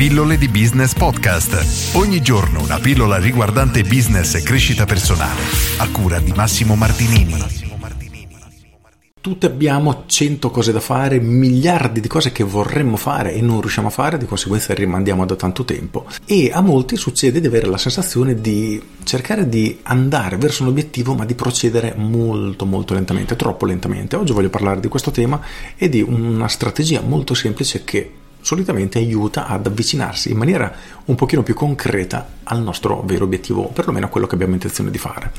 Pillole di Business Podcast. Ogni giorno una pillola riguardante business e crescita personale, a cura di Massimo Martinini. Tutti abbiamo 100 cose da fare, miliardi di cose che vorremmo fare e non riusciamo a fare, di conseguenza rimandiamo da tanto tempo, e a molti succede di avere la sensazione di cercare di andare verso un obiettivo ma di procedere molto lentamente, troppo lentamente. Oggi voglio parlare di questo tema e di una strategia molto semplice che solitamente aiuta ad avvicinarsi in maniera un pochino più concreta al nostro vero obiettivo, o perlomeno a quello che abbiamo intenzione di fare,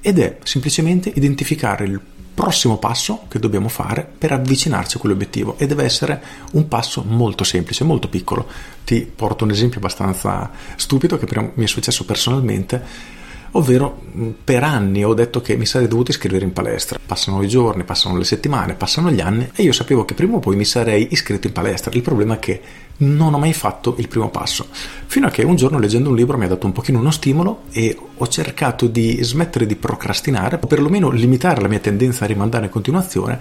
ed è semplicemente identificare il prossimo passo che dobbiamo fare per avvicinarci a quell'obiettivo, e deve essere un passo molto semplice, molto piccolo. Ti porto un esempio abbastanza stupido che mi è successo personalmente, ovvero per anni ho detto che mi sarei dovuto iscrivere in palestra. Passano i giorni, passano le settimane, passano gli anni e io sapevo che prima o poi mi sarei iscritto in palestra. Il problema è che non ho mai fatto il primo passo, fino a che un giorno, leggendo un libro, mi ha dato un pochino uno stimolo e ho cercato di smettere di procrastinare, o perlomeno limitare la mia tendenza a rimandare in continuazione,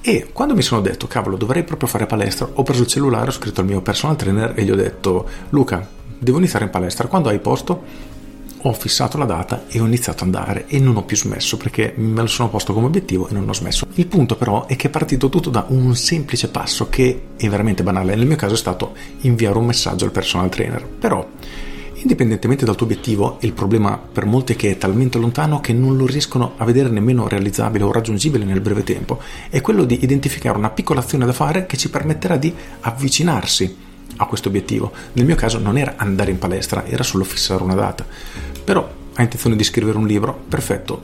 e quando mi sono detto cavolo, dovrei proprio fare palestra, ho preso il cellulare, ho scritto al mio personal trainer e gli ho detto: Luca, devo iniziare in palestra, quando hai posto? Ho fissato la data e ho iniziato ad andare e non ho più smesso, perché me lo sono posto come obiettivo e non ho smesso. Il punto però è che è partito tutto da un semplice passo che è veramente banale. Nel mio caso è stato inviare un messaggio al personal trainer. Però, indipendentemente dal tuo obiettivo, il problema per molti è che è talmente lontano che non lo riescono a vedere nemmeno realizzabile o raggiungibile nel breve tempo, è quello di identificare una piccola azione da fare che ci permetterà di avvicinarsi a questo obiettivo. Nel mio caso non era andare in palestra, era solo fissare una data. Però hai intenzione di scrivere un libro? Perfetto.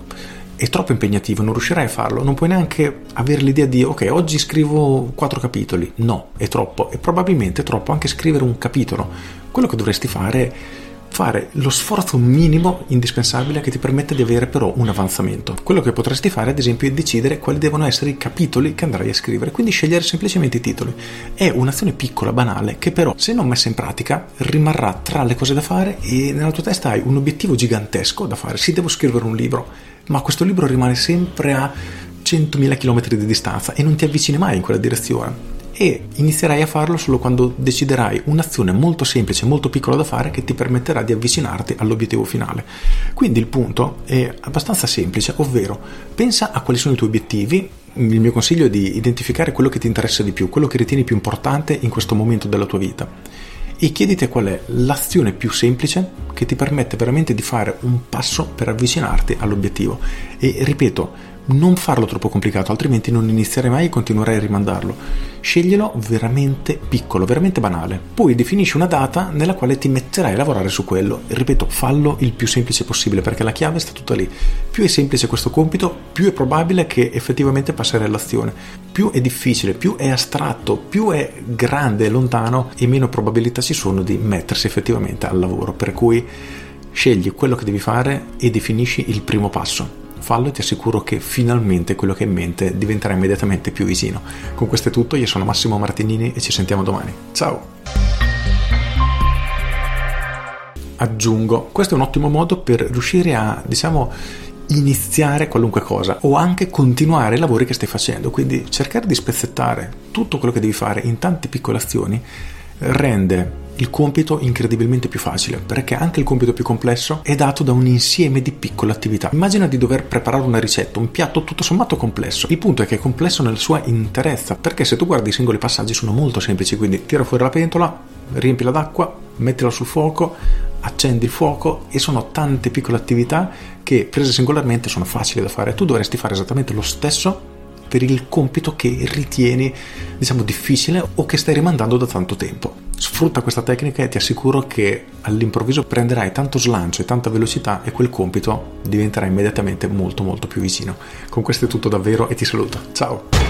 È troppo impegnativo, non riuscirai a farlo, non puoi neanche avere l'idea di ok, oggi scrivo 4 capitoli. No, è troppo, e probabilmente è troppo anche scrivere un capitolo. Quello che dovresti fare è fare lo sforzo minimo indispensabile che ti permette di avere però un avanzamento. Quello che potresti fare, ad esempio, è decidere quali devono essere i capitoli che andrai a scrivere, quindi scegliere semplicemente i titoli. È un'azione piccola, banale, che però, se non messa in pratica, rimarrà tra le cose da fare, e nella tua testa hai un obiettivo gigantesco da fare. Sì, devo scrivere un libro, ma questo libro rimane sempre a 100.000 km di distanza e non ti avvicini mai in quella direzione. E inizierai a farlo solo quando deciderai un'azione molto semplice, molto piccola da fare, che ti permetterà di avvicinarti all'obiettivo finale. Quindi il punto è abbastanza semplice, ovvero pensa a quali sono i tuoi obiettivi. Il mio consiglio è di identificare quello che ti interessa di più, quello che ritieni più importante in questo momento della tua vita, e chiediti qual è l'azione più semplice che ti permette veramente di fare un passo per avvicinarti all'obiettivo. E ripeto, non farlo troppo complicato, altrimenti non inizierai mai e continuerai a rimandarlo. Sceglielo veramente piccolo, veramente banale. Poi definisci una data nella quale ti metterai a lavorare su quello. Ripeto, fallo il più semplice possibile, perché la chiave sta tutta lì. Più è semplice questo compito, più è probabile che effettivamente passerai all'azione. Più è difficile, più è astratto, più è grande e lontano, e meno probabilità ci sono di mettersi effettivamente al lavoro. Per cui scegli quello che devi fare e definisci il primo passo. Fallo e ti assicuro che finalmente quello che hai in mente diventerà immediatamente più vicino. Con questo è tutto, io sono Massimo Martinini e ci sentiamo domani. Ciao! Aggiungo, questo è un ottimo modo per riuscire a, iniziare qualunque cosa, o anche continuare i lavori che stai facendo. Quindi cercare di spezzettare tutto quello che devi fare in tante piccole azioni rende il compito incredibilmente più facile, perché anche il compito più complesso è dato da un insieme di piccole attività. Immagina di dover preparare una ricetta, un piatto tutto sommato complesso. Il punto è che è complesso nella sua interezza, perché se tu guardi i singoli passaggi sono molto semplici. Quindi tira fuori la pentola, riempila d'acqua, mettila sul fuoco, accendi il fuoco, e sono tante piccole attività che prese singolarmente sono facili da fare. Tu dovresti fare esattamente lo stesso per il compito che ritieni difficile o che stai rimandando da tanto tempo. Sfrutta questa tecnica e ti assicuro che all'improvviso prenderai tanto slancio e tanta velocità, e quel compito diventerà immediatamente molto più vicino. Con questo è tutto davvero e ti saluto. Ciao!